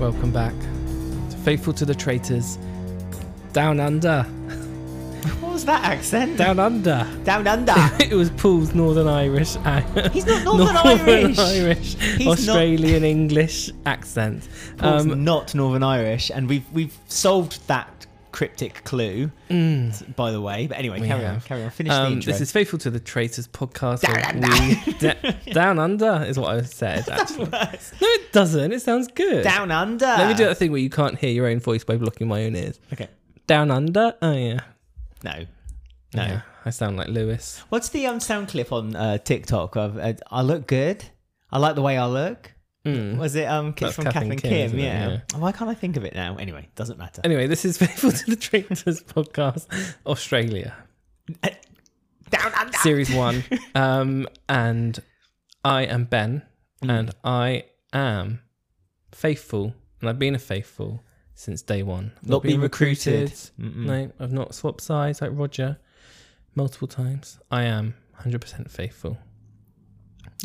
Welcome back to Faithful to the Traitors. Down Under. What was that accent? Down Under. Down Under. It was Paul's Northern Irish. He's not Northern Irish. He's Australian English accent. Paul's not Northern Irish, and we've solved that cryptic clue, by the way. But anyway, carry on. Finish the intro. This is Faithful to the Traitors podcast. Down Under is what I said. Actually, worse. No, it doesn't. It sounds good. Down Under. Let me do that thing where you can't hear your own voice by blocking my own ears. Okay. Down Under. Oh yeah. No. Yeah, I sound like Lewis. What's the sound clip on TikTok of I look good? I like the way I look. Was it clips from Kath and Kim? Yeah. Why can't I think of it now? Anyway, doesn't matter. Anyway, this is Faithful to the Traitors podcast, Australia. Down Under. Series 1. And I am Ben, and I am faithful, and I've been a faithful since day one. Not been recruited. No, I've not swapped sides like Roger multiple times. I am 100% faithful.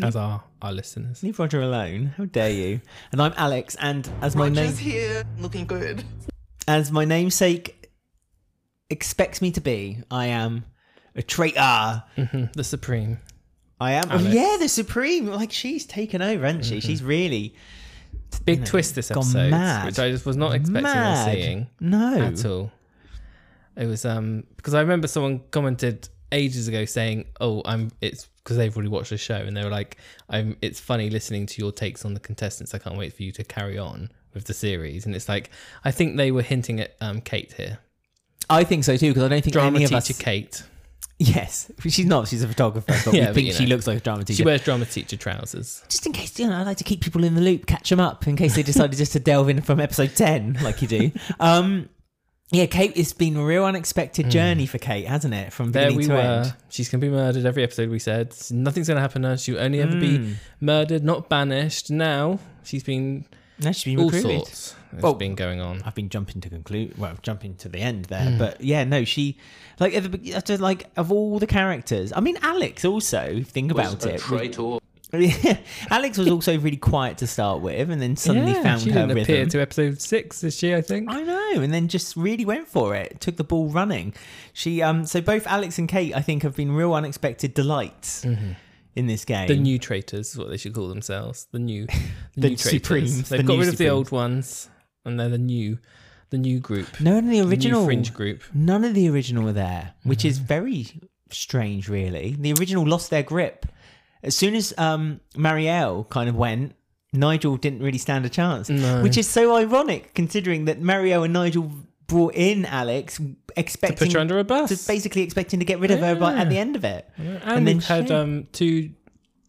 As are our listeners. Leave Roger alone. How dare you? And I'm Alex, and as my Roger's here, looking good. As my namesake expects me to be, I am a traitor. The Supreme. I am. Alex. Oh, yeah, the Supreme. Like, she's taken over, hasn't she? She's really... Big twist this episode, which I just was not expecting or seeing. No. At all. It was, because I remember someone commented ages ago saying, oh, it's because they've already watched the show, and they were like, it's funny listening to your takes on the contestants. I can't wait for you to carry on with the series. And it's like, I think they were hinting at Kate here. I think so too, because I don't think any of us... Drama teacher Kate. Yes, she's not. She's a photographer, but we think she looks like a drama teacher. She wears drama teacher trousers. Just in case, I like to keep people in the loop, catch them up, in case they decided just to delve in from episode 10, like you do. Yeah, Kate, it's been a real unexpected journey for Kate, hasn't it? From beginning to end. She's going to be murdered every episode, we said. Nothing's going to happen to her. She'll only ever be murdered, not banished. Now, she's been all recruited. Sorts. It's been going on. I've been jumping to the end there, but yeah, no, she like of all the characters. I mean, Alex also think about it. Traitor. Alex was also really quiet to start with, and then suddenly found her rhythm. She didn't appear to episode 6, is she? I think. I know, and then just really went for it. Took the ball running. She so both Alex and Kate, I think, have been real unexpected delights. In this game. The new traitors is what they should call themselves. The new new Supremes. They've got rid of the old ones, and they're the new group. None of the original fringe group. None of the original were there, which is very strange, really. The original lost their grip. As soon as Marielle kind of went, Nigel didn't really stand a chance. No. Which is so ironic, considering that Marielle and Nigel brought in Alex expecting to put her under a bus, basically expecting to get rid of her at the end of it. And then had two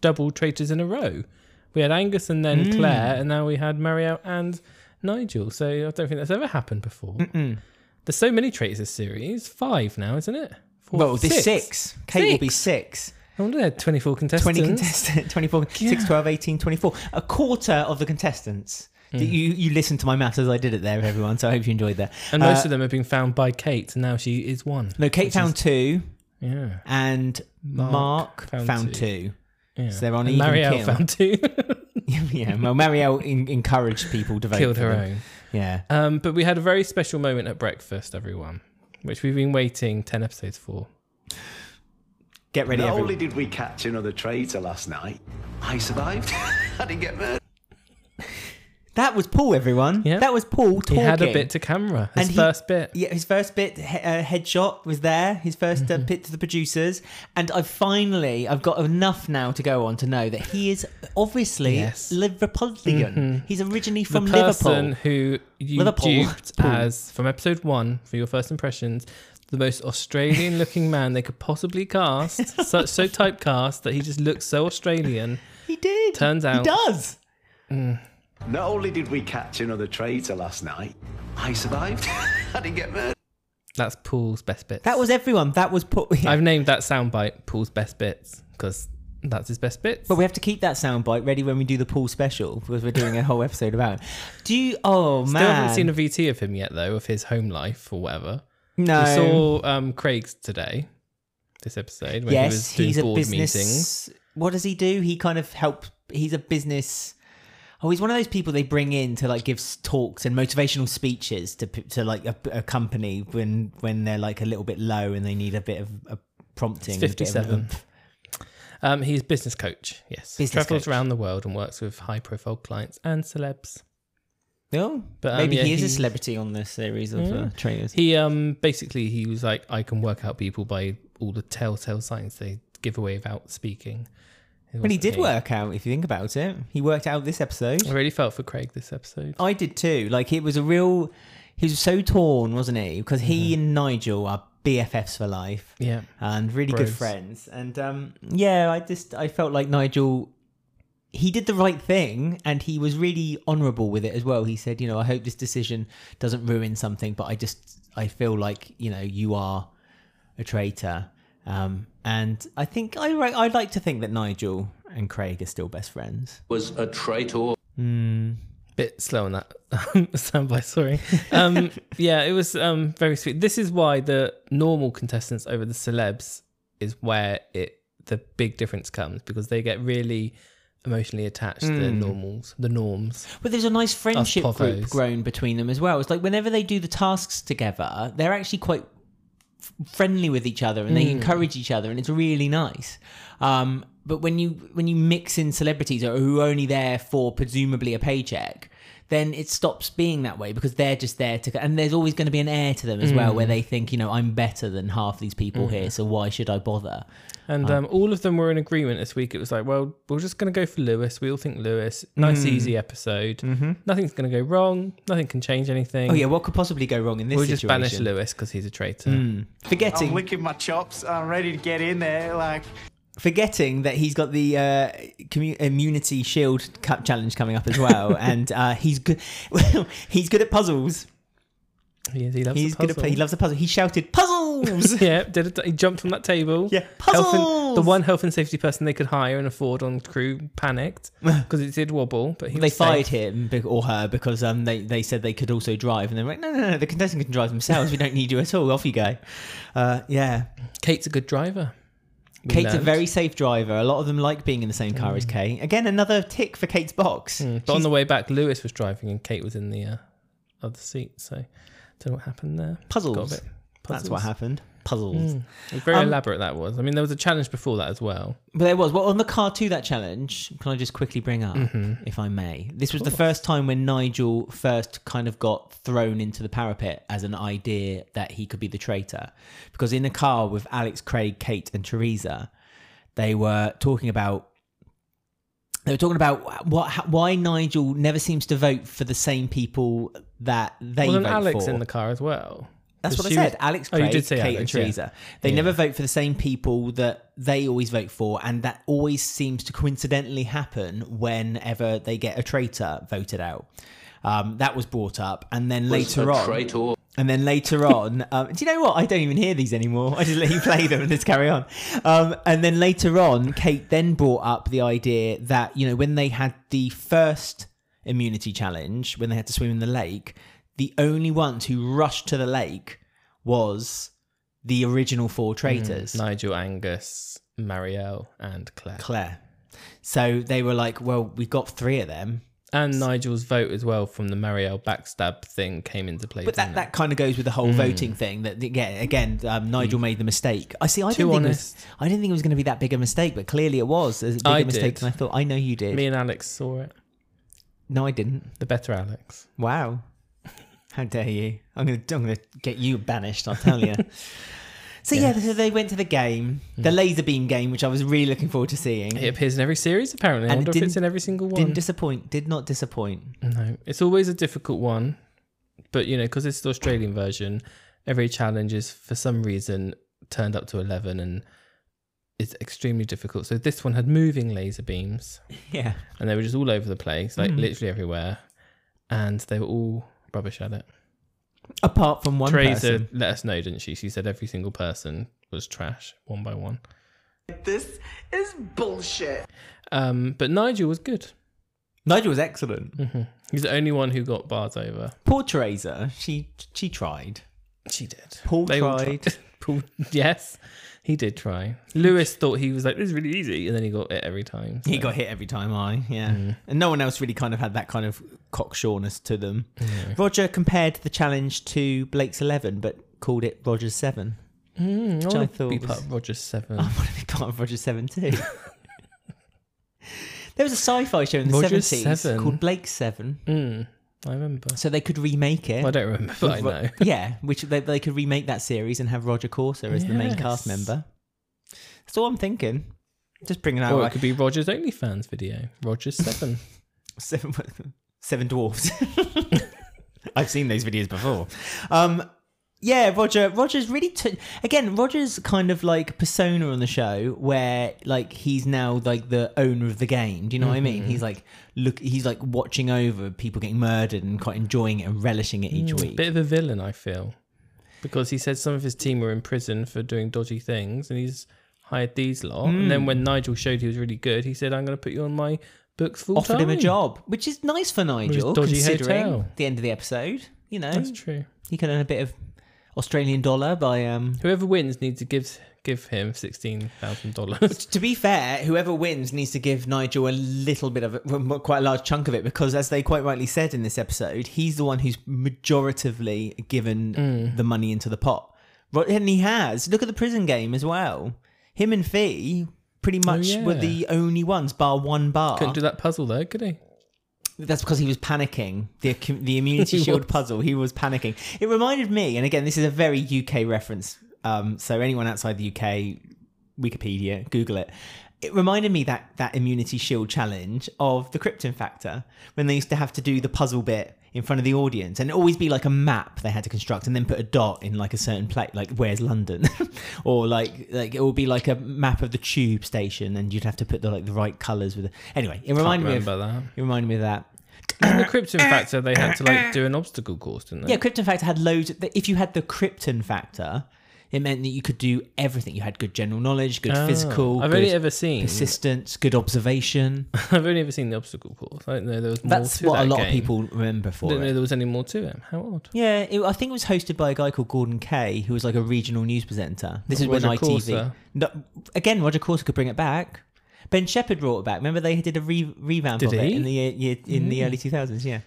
double traitors in a row. We had Angus and then Claire, and now we had Marielle and Nigel. So I don't think that's ever happened before. There's so many traitors this series. 5 now, isn't it? 4, well, there's 6. Kate will be 6. I wonder they had 24 contestants. 20 contestants. 24. Yeah. 6, 12, 18, 24. A quarter of the contestants. You listened to my maths as I did it there, everyone, so I hope you enjoyed that. And most of them have been found by Kate, and now she is 1. No, Kate found 2. Yeah. And Mark found 2. Yeah. So they're on even Marielle kill. Found 2. Yeah, well, Marielle encouraged people to vote. Killed her own. Yeah. But we had a very special moment at breakfast, everyone, which we've been waiting 10 episodes for. Get ready, everyone. Not only did we catch another traitor last night, I survived. I didn't get murdered. That was Paul, everyone. Yep. That was Paul talking. He had a bit to camera. His first bit. Yeah, his first bit, headshot was there. His first bit to the producers. And I've got enough now to go on to know that he is obviously Liverpudlian. He's originally from Liverpool. The person who you duped as, from episode 1, for your first impressions, the most Australian-looking man they could possibly cast. so typecast that he just looks so Australian. He did. Turns out. He does. Not only did we catch another traitor last night, I survived. I didn't get murdered. That's Paul's best bits. That was everyone. That was Paul. Yeah. I've named that soundbite Paul's best bits because that's his best bits. But we have to keep that soundbite ready when we do the Paul special because we're doing a whole episode about it. Still haven't seen a VT of him yet though, of his home life or whatever. No. We saw Craig's today, this episode, when he was doing board meetings. What does he do? He's a business... oh, he's one of those people they bring in to like give talks and motivational speeches to like a company when they're like a little bit low and they need a bit of a prompting. It's 57. He's business coach. Yes, travels around the world and works with high-profile clients and celebs. Oh, but maybe he is a celebrity on this series of traitors. He basically he was like, I can work out people by all the telltale signs they give away without speaking. But he did work out, if you think about it. He worked out this episode. I really felt for Craig this episode. I did too. Like, it was a real... He was so torn, wasn't he? Because he and Nigel are BFFs for life. Yeah. And really good friends. And yeah, I felt like Nigel... He did the right thing, and he was really honourable with it as well. He said, you know, I hope this decision doesn't ruin something, but I feel like, you know, you are a traitor. And I think I'd like to think that Nigel and Craig are still best friends. Was a traitor. Bit slow on that soundbite, sorry. Yeah, it was very sweet. This is why the normal contestants over the celebs is where the big difference comes, because they get really emotionally attached to the norms. But there's a nice friendship group grown between them as well. It's like whenever they do the tasks together, they're actually quite friendly with each other and they encourage each other, and it's really nice. But when you mix in celebrities who are only there for presumably a paycheck, then it stops being that way, because they're just there to, and there's always going to be an air to them as well, where they think, you know, I'm better than half these people here, so why should I bother? And all of them were in agreement this week. It was like, well, we're just going to go for Lewis. We all think Lewis. Nice, easy episode. Nothing's going to go wrong. Nothing can change anything. Oh, yeah, what could possibly go wrong in this situation? We'll just banish Lewis because he's a traitor. Forgetting. I'm licking my chops. I'm ready to get in there. Like... Forgetting that he's got the immunity shield cup challenge coming up as well, and he's good. Well, he's good at puzzles. He loves a puzzle. He shouted puzzles. Yeah, he jumped on that table. Yeah, puzzles. The one health and safety person they could hire and afford on crew panicked because it did wobble. But they fired him or her because they said they could also drive, and they're like, no, the contestant can drive themselves. We don't need you at all. Off you go. Yeah, Kate's a good driver. Kate's a very safe driver. A lot of them like being in the same car as Kate. Again, another tick for Kate's box. But on the way back, Lewis was driving and Kate was in the other seat. So I don't know what happened there. Puzzles. That's what happened. Puzzles. Very elaborate that was. I mean, there was a challenge before that as well. But there was. Well, on the car to that challenge, can I just quickly bring up, if I may? This was the first time when Nigel first kind of got thrown into the parapet as an idea that he could be the traitor. Because in the car with Alex, Craig, Kate and Theresa, they were talking about why Nigel never seems to vote for the same people that they vote for. Wasn't Alex in the car as well? That's what I said. Alex, Craig, Kate and Theresa. They never vote for the same people that they always vote for, and that always seems to coincidentally happen whenever they get a traitor voted out. That was brought up, and then later on, do you know what? I don't even hear these anymore. I just let you play them and just carry on. And then later on, Kate then brought up the idea that, you know, when they had the first immunity challenge, when they had to swim in the lake, the only ones who rushed to the lake was the original four traitors. Nigel, Angus, Marielle and Claire. So they were like, well, we've got three of them. And Nigel's vote as well from the Marielle backstab thing came into play. But that kind of goes with the whole voting thing. That again, Nigel made the mistake. I didn't think it was going to be that big a mistake, but clearly it was as big a mistake than I thought. I know you did. Me and Alex saw it. No, I didn't. The better Alex. Wow. How dare you? I'm gonna get you banished, I'll tell you. So so they went to the game, the laser beam game, which I was really looking forward to seeing. It appears in every series, apparently. I wonder if it's in every single one. Didn't disappoint. Did not disappoint. No, it's always a difficult one, but you know, because it's the Australian version, every challenge is for some reason turned up to 11 and it's extremely difficult. So this one had moving laser beams. Yeah, and they were just all over the place, like literally everywhere, and they were all rubbish at it. Apart from one Theresa person. Let us know, didn't she? She said every single person was trash, one by one. This is bullshit. But Nigel was good. Nigel was excellent. He's the only one who got bars over. Poor Theresa. She tried. She did. Paul tried. Paul, yes, he did try. Lewis thought he was like, this is really easy, and then he got hit every time. So. He got hit every time, yeah. Mm. And no one else really kind of had that kind of cocksureness to them. Mm. Roger compared the challenge to Blake's 11, but called it Roger's 7. Mm, which I thought be part of Roger's 7. I want to be part of Roger's 7 too. There was a sci-fi show in the Roger's 70s called Blake's 7. Mm. I remember. So they could remake it. Well, I don't remember, but I know. Yeah, which they could remake that series and have Roger Corser as the main cast member. That's all I'm thinking. Just bringing out. Or it could be Roger's OnlyFans video. Roger's 7. Seven dwarfs. I've seen those videos before. Yeah, Roger's really... Again, Roger's kind of like persona on the show where like he's now like the owner of the game. Do you know what I mean? He's like, he's like watching over people getting murdered and quite enjoying it and relishing it each week. Bit of a villain, I feel. Because he said some of his team were in prison for doing dodgy things and he's hired these lot. And then when Nigel showed he was really good, he said, I'm going to put you on my books full time. Offered him a job, which is nice for Nigel considering the end of the episode. You know, that's true. He could earn a bit of... Australian dollar by whoever wins needs to give him $16,000. To be fair, whoever wins needs to give Nigel a little bit of quite a large chunk of it, because as they quite rightly said in this episode, he's the one who's majoritively given the money into the pot, and he has. Look at the prison game as well. Him and Fee pretty much were the only ones, bar one bar. Couldn't do that puzzle though, could he? That's because he was panicking. The immunity shield puzzle, he was panicking. It reminded me, and again, this is a very UK reference, so anyone outside the UK, Wikipedia, Google it. It reminded me that immunity shield challenge of the Krypton Factor, when they used to have to do the puzzle bit in front of the audience, and it'd always be like a map they had to construct and then put a dot in like a certain place, like where's London? Or like it would be like a map of the tube station and you'd have to put the right colours with it. Anyway, it reminded me of that. In the Krypton Factor, they had to like do an obstacle course, didn't they? Yeah, Krypton Factor had loads. If you had the Krypton Factor, it meant that you could do everything. You had good general knowledge, good physical, persistence, good observation. I've only ever seen the obstacle course. I didn't know there was more to that. That's what a lot of people remember for it. I didn't know there was any more to it. How odd. Yeah, I think it was hosted by a guy called Gordon Kay, who was like a regional news presenter. This is when ITV... Again, Roger Corser could bring it back. Ben Shepard brought it back. Remember they did a revamp of it in the early 2000s, yeah.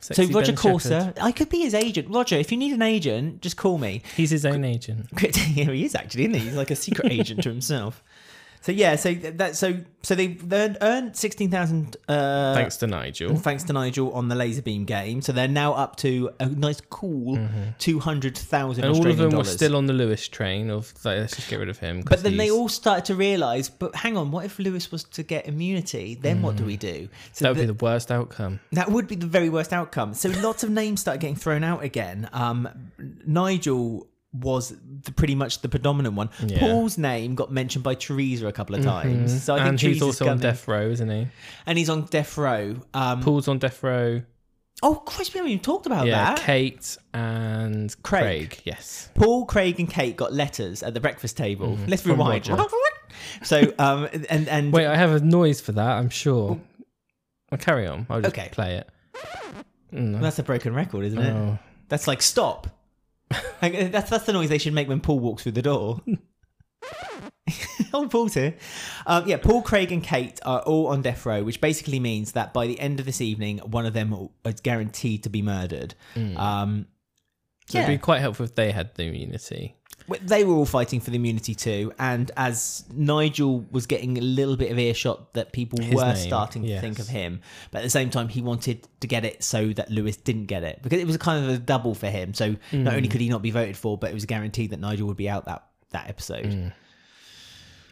Sexy. So Roger Corser, I could be his agent. Roger, if you need an agent, just call me. He's his own agent. Yeah, he is actually, isn't he? He's like a secret agent to himself. So yeah, so they earned 16,000. Thanks to Nigel. Thanks to Nigel on the laser beam game. So they're now up to a nice cool 200,000. And all of them were still on the Lewis train of like, let's just get rid of him. But then they all started to realise, but hang on, what if Lewis was to get immunity? Then what do we do? So that would be the worst outcome. That would be the very worst outcome. So lots of names started getting thrown out again. Nigel was pretty much the predominant one. Yeah. Paul's name got mentioned by Theresa a couple of times. So I think he's also on Death Row, isn't he? And he's on Death Row. Paul's on Death Row. Oh, Christ, we haven't even talked about that. Kate and Craig. Yes. Paul, Craig and Kate got letters at the breakfast table. Let's rewind. So, wait, I have a noise for that, I'm sure. I'll carry on. I'll just play it. Well, that's a broken record, isn't it? That's like, stop. Like, that's the noise they should make when Paul walks through the door. Oh, Paul's here. Yeah, Paul, Craig and Kate are all on death row, which basically means that by the end of this evening, one of them is guaranteed to be murdered. So it'd be quite helpful if they had the immunity. They were all fighting for the immunity too, and as Nigel was getting a little bit of earshot that people were starting to think of him, but at the same time he wanted to get it so that Lewis didn't get it, because it was kind of a double for him, so not only could he not be voted for, but it was guaranteed that Nigel would be out that episode.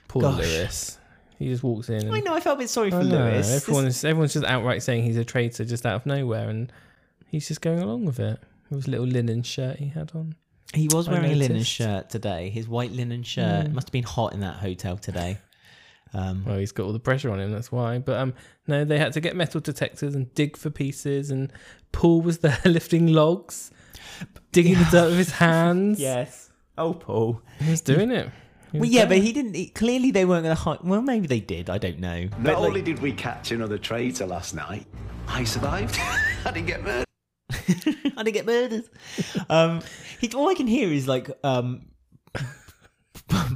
Poor Lewis. He just walks in and... I know, I felt a bit sorry for Lewis. Everyone's just outright saying he's a traitor just out of nowhere, and he's just going along with it. It was a little linen shirt he had on. He was wearing a linen shirt today, his white linen shirt. It must have been hot in that hotel today. Well, he's got all the pressure on him, that's why. But no, they had to get metal detectors and dig for pieces, and Paul was there lifting logs, digging the dirt with his hands. Yes. Oh, Paul. He was doing it. But he didn't... Clearly they weren't going to... Well, maybe they did, I don't know. Not only did we catch another traitor last night, I survived. I didn't get murdered. I didn't get murdered. All I can hear is like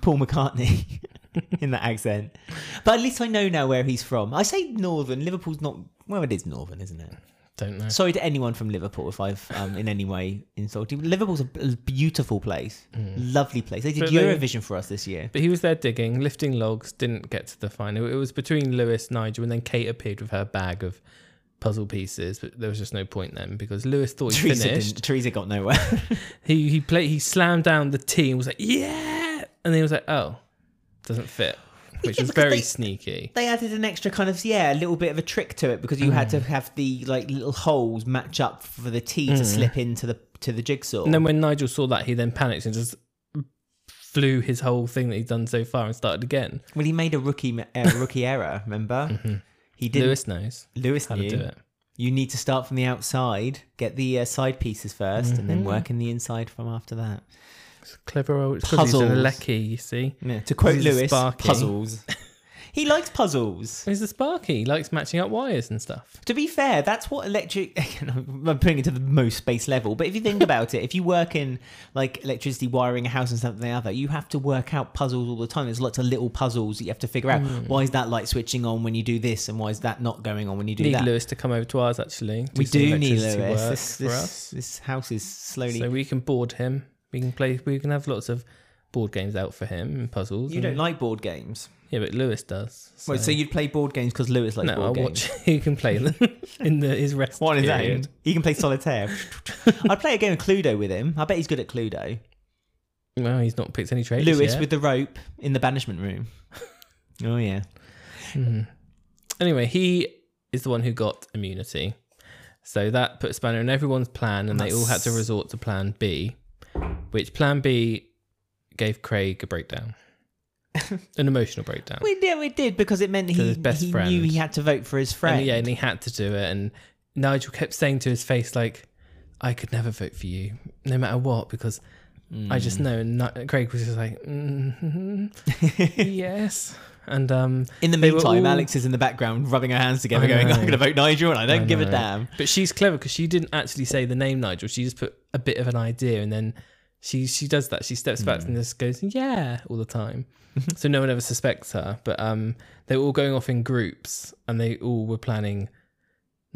Paul McCartney in that accent. But at least I know now where he's from. I say Northern. Liverpool's not... Well, it is Northern, isn't it? Don't know. Sorry to anyone from Liverpool if I've in any way insulted you. Liverpool's a beautiful place. Mm. Lovely place. They did Eurovision for us this year. But he was there digging, lifting logs, didn't get to the final. It was between Lewis, Nigel, and then Kate appeared with her bag of puzzle pieces, but there was just no point then because Lewis thought he finished. Theresa got nowhere. He slammed down the tee and was like, yeah! And then he was like, oh, doesn't fit. Which was very sneaky. They added an extra kind of, a little bit of a trick to it because you had to have the little holes match up for the tee to slip into the jigsaw. And then when Nigel saw that, he then panicked and just flew his whole thing that he'd done so far and started again. Well, he made a rookie error, remember? Mm-hmm. He didn't. Lewis knows. Lewis knew. How to do it. You need to start from the outside, get the side pieces first, and then work in the inside from after that. It's clever old puzzles. He's a lecky, you see. Yeah. To quote Lewis, puzzles. He likes puzzles. He's a sparky. He likes matching up wires and stuff. To be fair, that's what I'm putting it to the most space level, but if you think about it, if you work in electricity wiring a house and something like that, you have to work out puzzles all the time. There's lots of little puzzles that you have to figure out. Why is that light switching on when you do this, and why is that not going on when you do that? Need Lewis to come over to ours, actually. We do need Lewis. This house is slowly... So we can board him. We can have lots of board games out for him and puzzles. You don't like board games. Yeah, but Lewis does. So. Wait, so you'd play board games because Lewis likes board games? No, he can play them in his rest period. He can play solitaire. I'd play a game of Cluedo with him. I bet he's good at Cluedo. Well, he's not picked any traitors yet. Lewis with the rope in the banishment room. Oh, yeah. Mm. Anyway, he is the one who got immunity. So that put a spanner in everyone's plan, and they all had to resort to plan B. Which plan B gave Craig a breakdown, an emotional breakdown. It did, because it meant he knew he had to vote for his friend. And he had to do it. And Nigel kept saying to his face, I could never vote for you, no matter what, because I just know. And Craig was just like, yes. And in the meantime, Alex is in the background rubbing her hands together going, I'm going to vote Nigel and I don't give a damn. But she's clever because she didn't actually say the name Nigel. She just put a bit of an idea, and then she does that. She steps back and just goes, yeah, all the time. So no one ever suspects her. But they were all going off in groups and they all were planning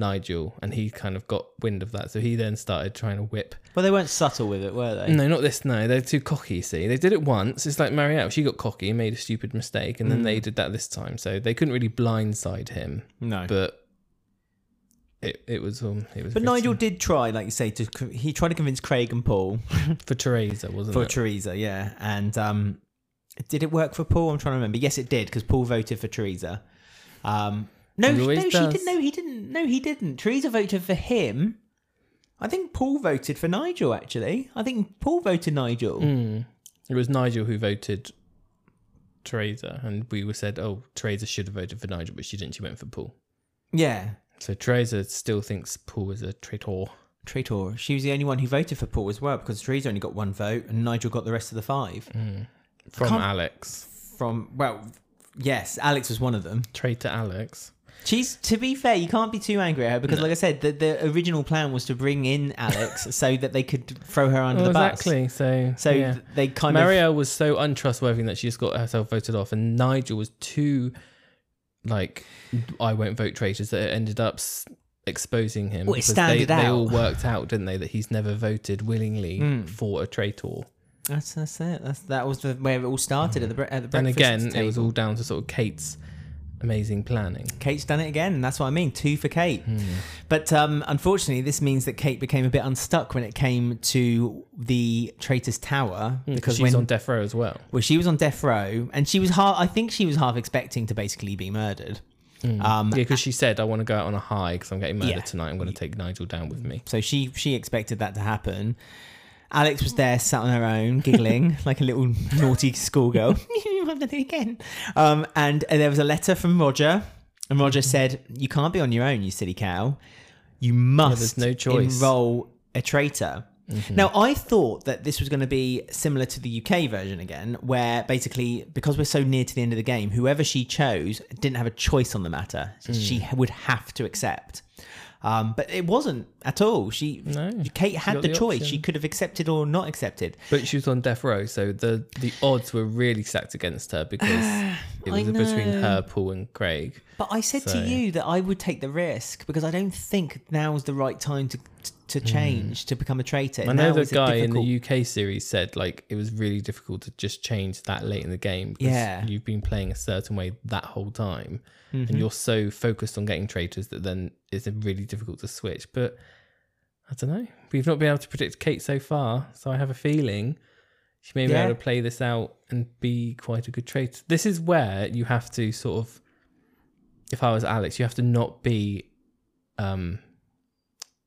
Nigel, and he kind of got wind of that. So he then started trying to whip. Well, they weren't subtle with it, were they? No, not this. No, they're too cocky, see. They did it once. It's like Marielle. She got cocky, made a stupid mistake, and then they did that this time. So they couldn't really blindside him. No. But it was. But Nigel did try, like you say, he tried to convince Craig and Paul. For Theresa, wasn't it? For Theresa, yeah. And did it work for Paul? I'm trying to remember. Yes, it did, because Paul voted for Theresa. No, he didn't. Theresa voted for him. I think Paul voted for Nigel, actually. I think Paul voted Nigel. Mm. It was Nigel who voted Theresa, and we were said, oh, Theresa should have voted for Nigel, but she didn't. She went for Paul. Yeah. So Theresa still thinks Paul is a traitor. Traitor. She was the only one who voted for Paul as well, because Theresa only got one vote, and Nigel got the rest of the five. Mm. From Alex. Yes, Alex was one of them. Traitor Alex. She's, to be fair, you can't be too angry at her because, like I said, the original plan was to bring in Alex so that they could throw her under the bus. Exactly. So yeah. They kind of... Marielle was so untrustworthy that she just got herself voted off, and Nigel was too, I won't vote traitors, that it ended up exposing him. Well, it standed out. They all worked out, didn't they, that he's never voted willingly for a traitor. That's it. That was where it all started at the breakfast table. And again, it was all down to sort of Kate's amazing planning. Kate's done it again. That's what I mean. 2 for Kate. Mm. But unfortunately, this means that Kate became a bit unstuck when it came to the Traitor's Tower. Because she was on Death Row as well. Well, she was on Death Row, and she was half expecting to basically be murdered. Mm. Because she said, I want to go out on a high because I'm getting murdered tonight. I'm going to take Nigel down with me. So she expected that to happen. Alex was there, sat on her own, giggling like a little naughty schoolgirl. I've done it again. And there was a letter from Roger, and Roger said, "You can't be on your own, you silly cow. You must enroll a traitor." Mm-hmm. Now, I thought that this was going to be similar to the UK version again, where basically, because we're so near to the end of the game, whoever she chose didn't have a choice on the matter. So she would have to accept. But it wasn't at all. Kate had the choice. Option. She could have accepted or not accepted. But she was on death row, so the odds were really stacked against her because it was between her, Paul and Craig. But I said to you that I would take the risk because I don't think now's the right time to change, to become a traitor. I know the guy in the UK series said like it was really difficult to just change that late in the game because you've been playing a certain way that whole time and you're so focused on getting traitors that then it's really difficult to switch. But I don't know. We've not been able to predict Kate so far, so I have a feeling she may be able to play this out and be quite a good traitor. This is where you have to sort of, if I was Alex, you have to not be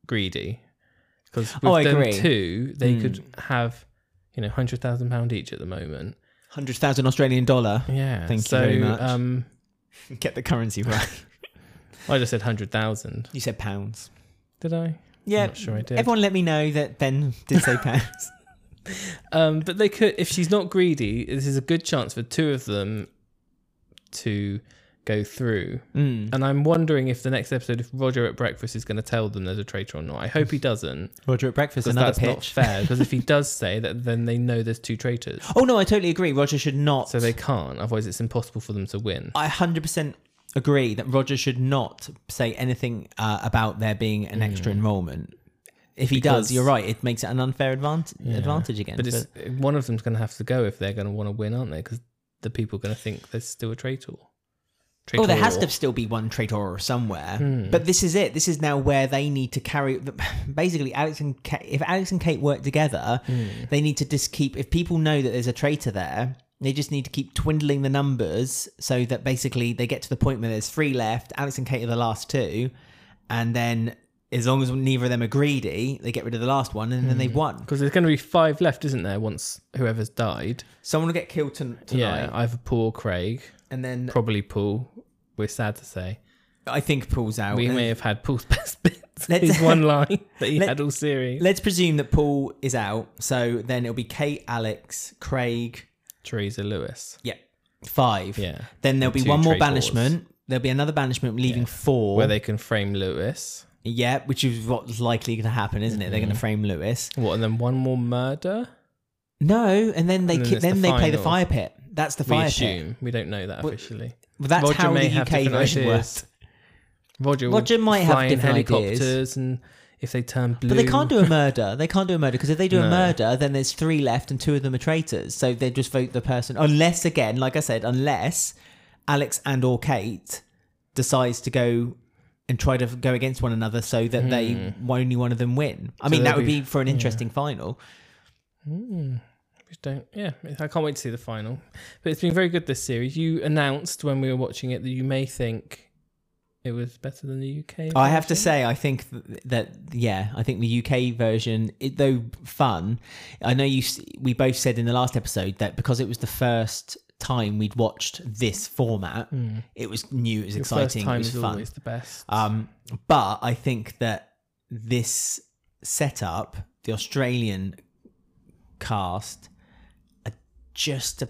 greedy. Because with them two, they could have, £100,000 each at the moment. 100,000 Australian dollar. Yeah. Thank you very much. Get the currency right. I just said 100,000. You said pounds. Did I? Yeah. I'm not sure I did. Everyone let me know that Ben did say pounds. But they could, if she's not greedy, this is a good chance for two of them to go through. And I'm wondering if the next episode, if Roger at breakfast is going to tell them there's a traitor or not. I hope he doesn't. Roger at breakfast, another pitch. That's not fair, because if he does say that, then they know there's two traitors. Oh no, I totally agree. Roger should not. So they can't, otherwise it's impossible for them to win. I 100% agree that Roger should not say anything about there being an extra enrollment. If he does, you're right, it makes it an unfair advantage again. But one of them's going to have to go if they're going to want to win, aren't they? Because the people are going to think there's still a traitor. Traitor. Oh, there has to still be one traitor somewhere. But this is it. This is now where they need to carry... Basically, if Alex and Kate work together, they need to just keep... If people know that there's a traitor there, they just need to keep dwindling the numbers so that basically they get to the point where there's three left, Alex and Kate are the last two, and then as long as neither of them are greedy, they get rid of the last one and then they've won. Because there's going to be five left, isn't there, once whoever's died? Someone will get killed tonight. Yeah, either Paul or Craig. And then probably Paul. We're sad to say. I think Paul's out. We may have had Paul's best bits. His one line that he had all series. Let's presume that Paul is out. So then it'll be Kate, Alex, Craig, Theresa, Lewis. Yeah, five. Yeah. Then there'll be one more banishment. There'll be another banishment, leaving four, where they can frame Lewis. Yeah, which is what's likely to happen, isn't it? They're going to frame Lewis. What? And then one more murder. No, and then they play the fire pit. That's the fire pit. We don't know that officially. Well, that's Roger how the UK version works. Roger might have different helicopters ideas. And if they turn blue... But they can't do a murder. They can't do a murder because if they do a murder, then there's three left and two of them are traitors. So they just vote the person. Unless, again, like I said, unless Alex and or Kate decides to go... and try to go against one another so that they only one of them win. I mean, that would be for an interesting final. I can't wait to see the final. But it's been very good, this series. You announced when we were watching it that you may think it was better than the UK version. I have to say, I think I think the UK version, though fun, I know we both said in the last episode that because it was the first time we'd watched this format, it was new, it was exciting, it was fun. Always the best. But I think that this setup, the Australian cast, just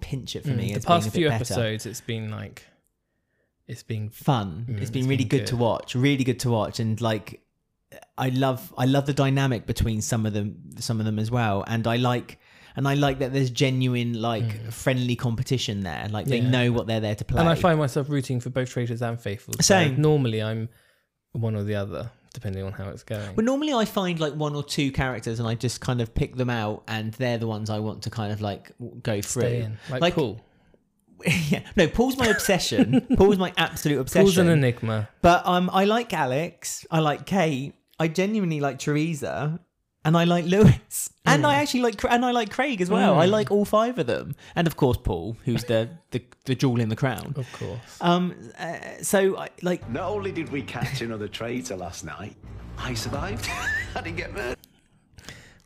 pinch it for me. The past few episodes, it's been fun. It's been really good to watch. Really good to watch, and like I love the dynamic between some of them as well, and I like that there's genuine, friendly competition there. Like, they know what they're there to play. And I find myself rooting for both traitors and faithfuls. Same. So normally, I'm one or the other, depending on how it's going. But normally, I find, one or two characters, and I just kind of pick them out, and they're the ones I want to kind of, go through. Stay in. Like Paul. Yeah. No, Paul's my obsession. Paul's my absolute obsession. Paul's an enigma. But I like Alex. I like Kate. I genuinely like Theresa. And I like Lewis. And I actually like Craig as well. I like all five of them. And of course, Paul, who's the jewel in the crown. Of course. Not only did we catch another traitor last night, I survived. I didn't get murdered.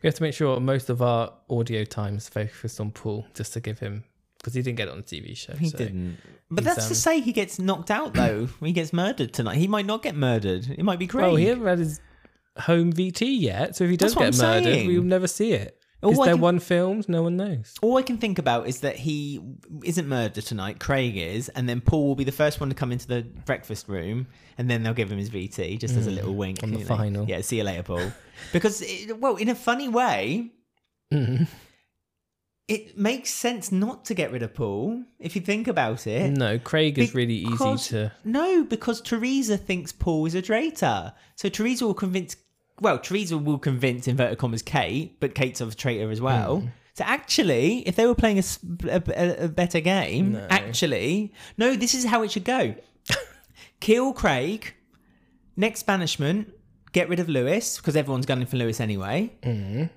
We have to make sure most of our audio time's focused on Paul, just to give him... Because he didn't get it on the TV show. He didn't. But that's to say he gets knocked out, though. He gets murdered tonight. He might not get murdered. It might be Craig. Oh, he had read his... home VT yet, so if he does get murdered, we'll never see it. Is there one filmed? No one knows. All I can think about is that he isn't murdered tonight, Craig is, and then Paul will be the first one to come into the breakfast room, and then they'll give him his VT, just as a little wink. On the final. Yeah, see you later, Paul. Because, well, in a funny way, it makes sense not to get rid of Paul, if you think about it. No, Craig is really easy to... No, because Theresa thinks Paul is a traitor. So Theresa will convince... Well, Theresa will convince, inverted commas, Kate, but Kate's a traitor as well. So actually, if they were playing a better game, no, this is how it should go. Kill Craig, next banishment, get rid of Lewis, because everyone's gunning for Lewis anyway. And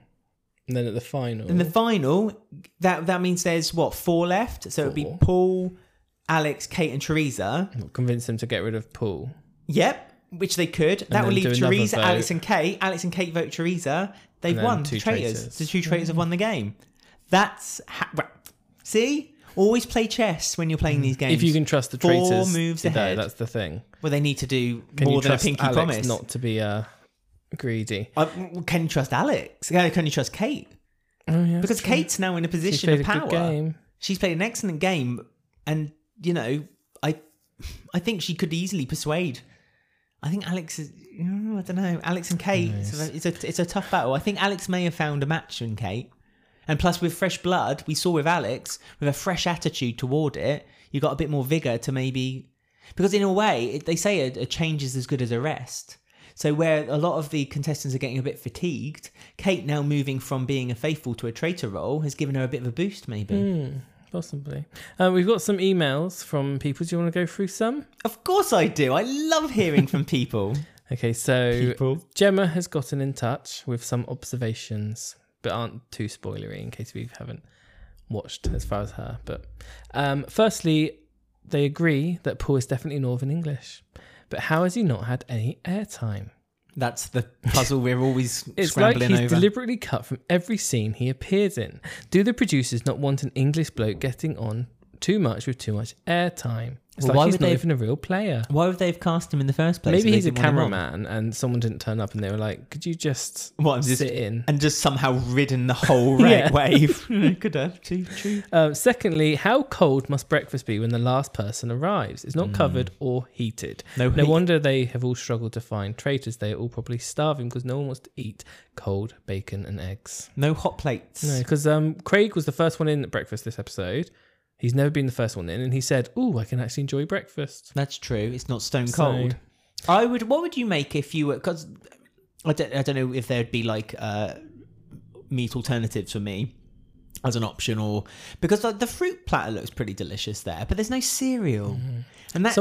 then at the final... In the final, that means there's, what, four left? So it would be Paul, Alex, Kate and Theresa. Convince them to get rid of Paul. Yep. Which they could. And that would leave Theresa, Alex and Kate. Alex and Kate vote Theresa. They've won. The traitors. The two traitors have won the game. That's... See? Always play chess when you're playing these games. If you can trust the traitors. 4 moves today, ahead. That's the thing. Well, they need to do more than a pinky Alex promise. Can you trust Alex not to be greedy? Can you trust Alex? Can you trust Kate? Oh, yeah, because Kate's now in a position of power. She's played a good game. She's played an excellent game. And, you know, I think she could easily persuade... I think Alex is... I don't know. Alex and Kate, it's a tough battle. I think Alex may have found a match in Kate. And plus, with fresh blood, we saw with Alex, with a fresh attitude toward it, you got a bit more vigour to maybe... Because in a way, they say a change is as good as a rest. So where a lot of the contestants are getting a bit fatigued, Kate now moving from being a faithful to a traitor role has given her a bit of a boost, maybe. Possibly. We've got some emails from people. Do you want to go through some? Of course I do. I love hearing from people. Okay, so Gemma has gotten in touch with some observations, but aren't too spoilery in case we haven't watched as far as her. But firstly, they agree that Paul is definitely Northern English, but how has he not had any airtime? That's the puzzle we're always scrambling over. It's like he's deliberately cut from every scene he appears in. Do the producers not want an English bloke getting on too much with too much airtime? It's like he's not even a real player. Why would they have cast him in the first place? Maybe he's a cameraman and someone didn't turn up and they were like, could you just sit in? And just somehow ridden the whole wave. Could have, true. Secondly, how cold must breakfast be when the last person arrives? It's not covered or heated. No wonder they have all struggled to find traitors. They are all probably starving because no one wants to eat cold bacon and eggs. No hot plates. No, because Craig was the first one in at breakfast this episode. He's never been the first one in, and he said, "Oh, I can actually enjoy breakfast." That's true. It's not stone cold. So, what would you make if you were? Because I don't know if there'd be like meat alternatives for me as an option, or because like, the fruit platter looks pretty delicious there, but there's no cereal, and that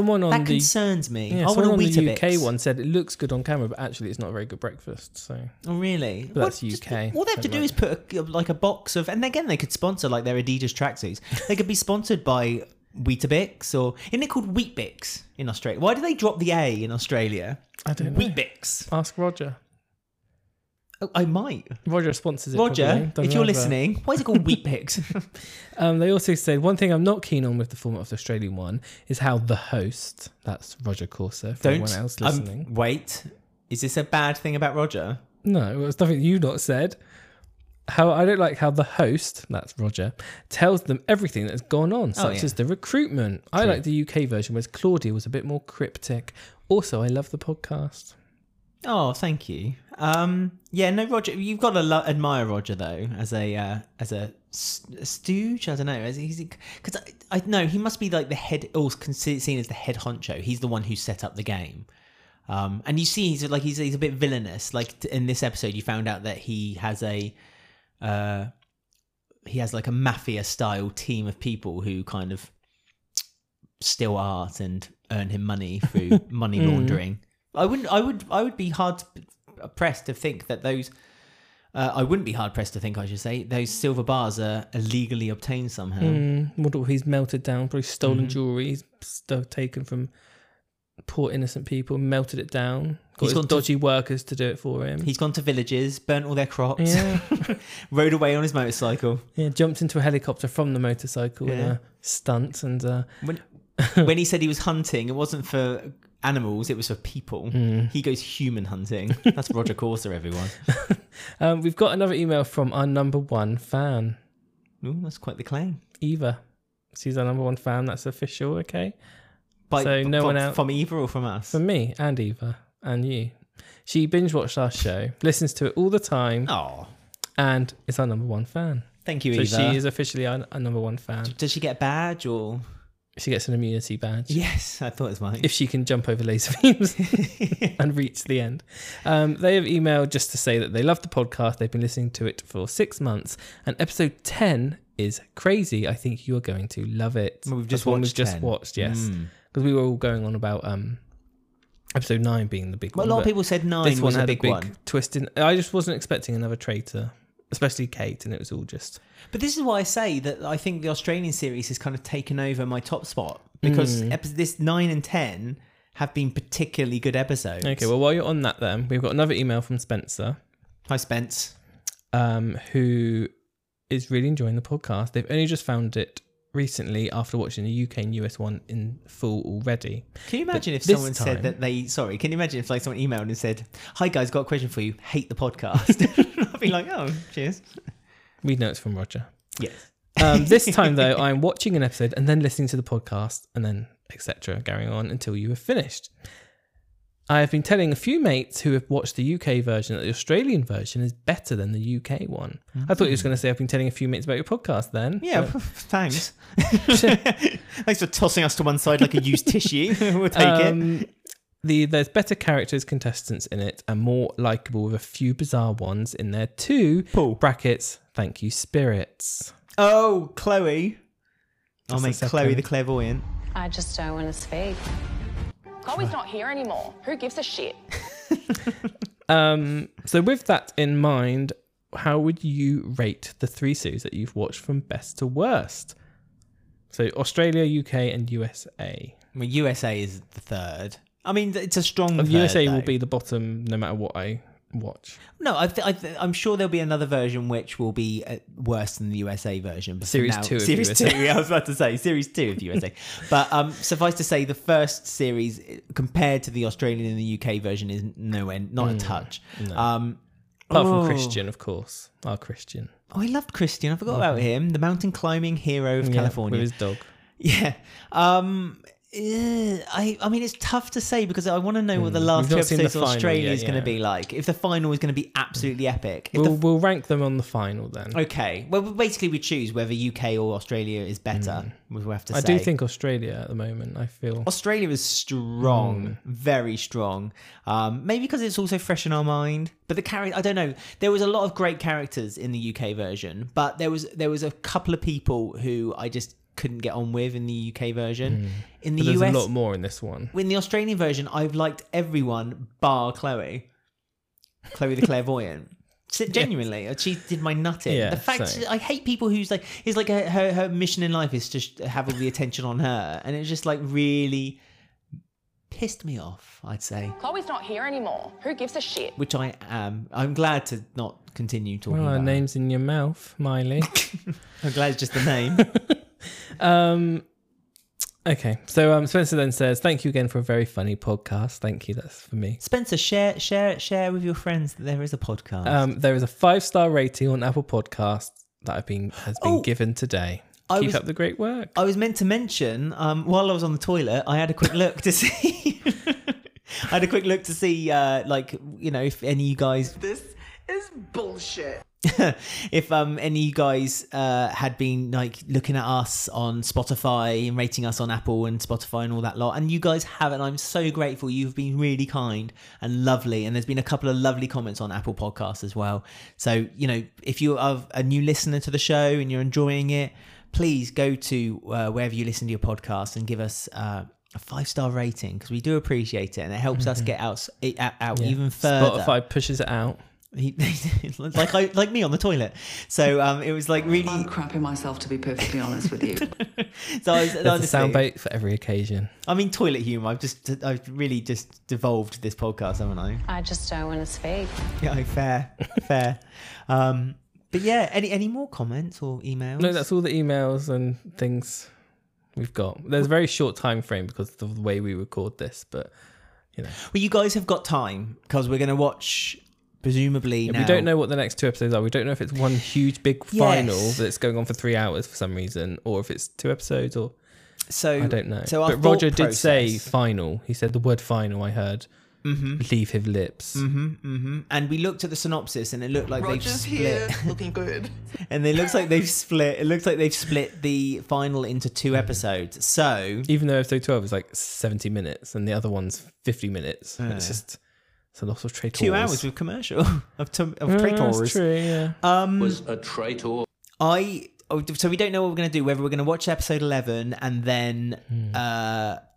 concerns me. Yeah, someone on the UK one said it looks good on camera, but actually it's not a very good breakfast. So, oh really? But that's UK. All they have to do is put a box of, and again they could sponsor like their Adidas tracksuits. They could be sponsored by Weet-Bix, or isn't it called Weet-Bix in Australia? Why do they drop the A in Australia? I don't know. Weet-Bix. Ask Roger. I might. Roger sponsors it. Roger, if you're listening, why is it called Weet-Bix? They also said, one thing I'm not keen on with the format of the Australian one is how the host, that's Roger Corser, for anyone else listening. Wait, is this a bad thing about Roger? No, it's nothing you not said. I don't like how the host, that's Roger, tells them everything that's gone on, such as the recruitment. True. I like the UK version, whereas Claudia was a bit more cryptic. Also, I love the podcast. Oh, thank you. Yeah, no, Roger. You've got to admire Roger though, as a stooge. I don't know, because I know he must be like the head, seen as the head honcho. He's the one who set up the game, and you see he's a bit villainous. Like in this episode, you found out that he has a mafia style team of people who kind of steal art and earn him money through money laundering. I would be hard pressed to think that those. I wouldn't be hard pressed to think. I should say those silver bars are illegally obtained somehow. He's melted down, probably stolen jewelry. He's taken from poor innocent people, melted it down. He's got dodgy workers to do it for him. He's gone to villages, burnt all their crops, rode away on his motorcycle. Yeah, jumped into a helicopter from the motorcycle in a stunt. And when he said he was hunting, it wasn't for animals, it was for people. He goes human hunting. That's Roger Corser, everyone. We've got another email from our number one fan. Ooh, that's quite the claim. Eva. She's our number one fan. That's official, okay? From Eva or from us? From me and Eva and you. She binge-watched our show, listens to it all the time, and is our number one fan. Thank you, Eva. So she is officially our number one fan. Does she get a badge or...? She gets an immunity badge. Yes, I thought it was mine. If she can jump over laser beams and reach the end. They have emailed just to say that they love the podcast. They've been listening to it for 6 months. And episode 10 is crazy. I think you are going to love it. Well, we've just watched, yes. Because we were all going on about... Episode 9 being the big one. Well, a lot of people said 9 was a big one. This one had a big twist in... I just wasn't expecting another traitor, especially Kate, and it was all just... But this is why I say that I think the Australian series has kind of taken over my top spot, because this 9 and 10 have been particularly good episodes. Okay, well, while you're on that then, we've got another email from Spencer. Hi, Spence. Who is really enjoying the podcast. They've only just found it recently after watching the UK and US one in full already. Can you imagine can you imagine if like someone emailed and said, "Hi guys, got a question for you. Hate the podcast." I'd be like, "Oh, cheers." We know it's from Roger. Yes. This time though, I'm watching an episode and then listening to the podcast and then etc. going on until you have finished. I have been telling a few mates who have watched the UK version that the Australian version is better than the UK one. Mm-hmm. I thought you were going to say, I've been telling a few mates about your podcast then. Yeah, thanks. Thanks for tossing us to one side like a used tissue. We'll take it. There's better characters, contestants in it, and more likeable with a few bizarre ones in there too. Paul. Brackets, thank you, spirits. Oh, Chloe. I'll make Chloe the clairvoyant. I just don't want to speak. Chloe's not here anymore. Who gives a shit? So with that in mind, how would you rate the 3 series that you've watched from best to worst? So Australia, UK and USA. I mean, USA is the third. I mean, it's a strong third, USA though. Will be the bottom no matter what I watch. No, I'm sure there'll be another version which will be worse than the USA version. But series 2 of USA. I was about to say series 2 of USA. But suffice to say, the first series compared to the Australian and the UK version is nowhere, not a touch. No. Apart from Christian, of course. Our Christian. Oh, I loved Christian. I forgot about him. The mountain climbing hero of California. With his dog. Yeah. I mean, it's tough to say because I want to know what the last 2 episodes of Australia is going to be like. If the final is going to be absolutely epic. We'll rank them on the final then. Okay. Well, basically we choose whether UK or Australia is better. We'll have to say. I do think Australia at the moment, I feel. Australia is strong. Very strong. Maybe because it's also fresh in our mind. But the character, I don't know. There was a lot of great characters in the UK version. But there was a couple of people who I just... couldn't get on with in the UK version. In the US, there's a lot more in this one. In the Australian version, I've liked everyone bar Chloe. Chloe the clairvoyant. Genuinely, she did my nut in. The fact I hate people who's like, it's like her mission in life is to have all the attention on her, and it's just like really pissed me off, I'd say. Chloe's not here anymore. Who gives a shit? Which I am. I'm glad to not continue talking about. Her name's in your mouth, Miley. I'm glad it's just the name. Okay, so Spencer then says, thank you again for a very funny podcast. Thank you, that's for me. Spencer, share with your friends that there is a podcast. There is a 5-star rating on Apple Podcasts that has been given today. Keep up the great work. I was meant to mention, while I was on the toilet, I had a quick look to see if any of you guys... This is bullshit. If any of you guys had been like looking at us on Spotify and rating us on Apple and Spotify and all that lot, and you guys haven't, I'm so grateful. You've been really kind and lovely, and there's been a couple of lovely comments on Apple Podcasts as well. So if you are a new listener to the show and you're enjoying it, please go to wherever you listen to your podcast and give us a 5-star rating, because we do appreciate it, and it helps us get out even further. Spotify pushes it out. Like me on the toilet. So it was like really... I'm crapping myself, to be perfectly honest with you. So that's a soundbite for every occasion. I mean, toilet humour. I've really just devolved this podcast, haven't I? I just don't want to speak. Yeah, fair. But yeah, any more comments or emails? No, that's all the emails and things we've got. There's a very short time frame because of the way we record this, but you know. Well, you guys have got time because we're going to watch, presumably now. We don't know what the next two episodes are. We don't know if it's one huge big final that's going on for 3 hours for some reason, or if it's two episodes, or I don't know. So but Roger did say final. He said the word final, I heard. Leave his lips. And we looked at the synopsis, and it looked like Roger's they've split. Here, looking good. And it looks like they've split. It looks like they've split the final into two episodes. So even though episode 12 is like 70 minutes, and the other one's 50 minutes, it's just it's a lot of traitors. 2 hours with commercial of traitors. That's true, yeah. Was a traitor. So we don't know what we're going to do. Whether we're going to watch episode 11 and then.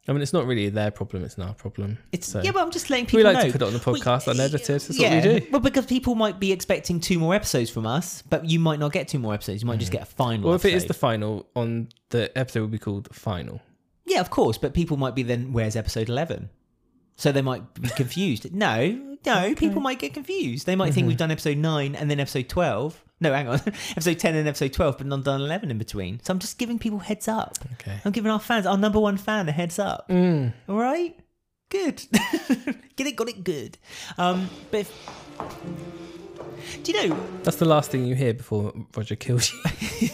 I mean, it's not really their problem; it's our problem. It's yeah, but I'm just letting people know. We like to put it on the podcast unedited. That's what we do. Well, because people might be expecting 2 more episodes from us, but you might not get 2 more episodes. You might just get a final. Well, if it is the final, on the episode will be called final. Yeah, of course. But people might be then, where's episode 11? So they might be confused. No, people might get confused. They might think we've done episode 9 and then episode 12. No, hang on. Episode 10 and episode 12, but not done 11 in between. So I'm just giving people heads up. Okay. I'm giving our fans, our number one fan, a heads up. All right? Good. Got it good. But if... Do you know... That's the last thing you hear before Roger kills you.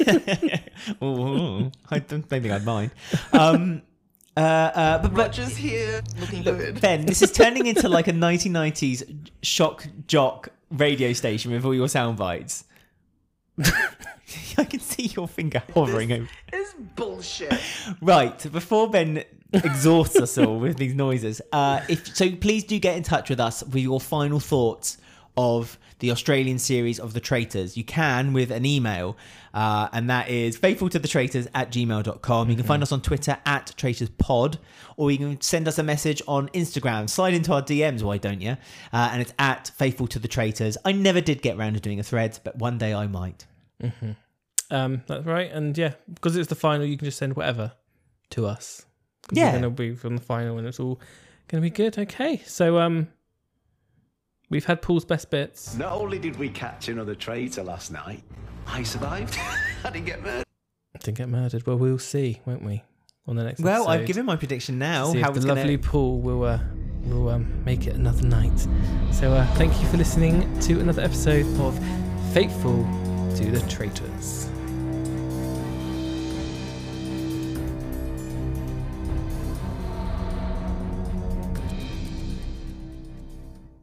I don't think I'd mind. But Roger's here looking good. Ben, this is turning into like a 1990s shock jock radio station with all your sound bites. I can see your finger hovering over. It's bullshit. Right, before Ben exhausts us all with these noises, please do get in touch with us with your final thoughts of the Australian series of The Traitors. You can with an email, and that is faithfultothetraitors@gmail.com. You can find us on Twitter @TraitorsPod, or you can send us a message on Instagram. Slide into our DMs, why don't you? And it's @FaithfulToTheTraitors. I never did get around to doing a thread, but one day I might. That's right. And yeah, because it's the final, you can just send whatever to us. Yeah. We're going to be from the final, and it's all going to be good. Okay. So, we've had Paul's best bits. Not only did we catch another traitor last night, I survived. I didn't get murdered. Well, we'll see, won't we, on the next episode. Well, I've given my prediction now. See how if the lovely Paul will make it another night. So thank you for listening to another episode of Faithful to the Traitors.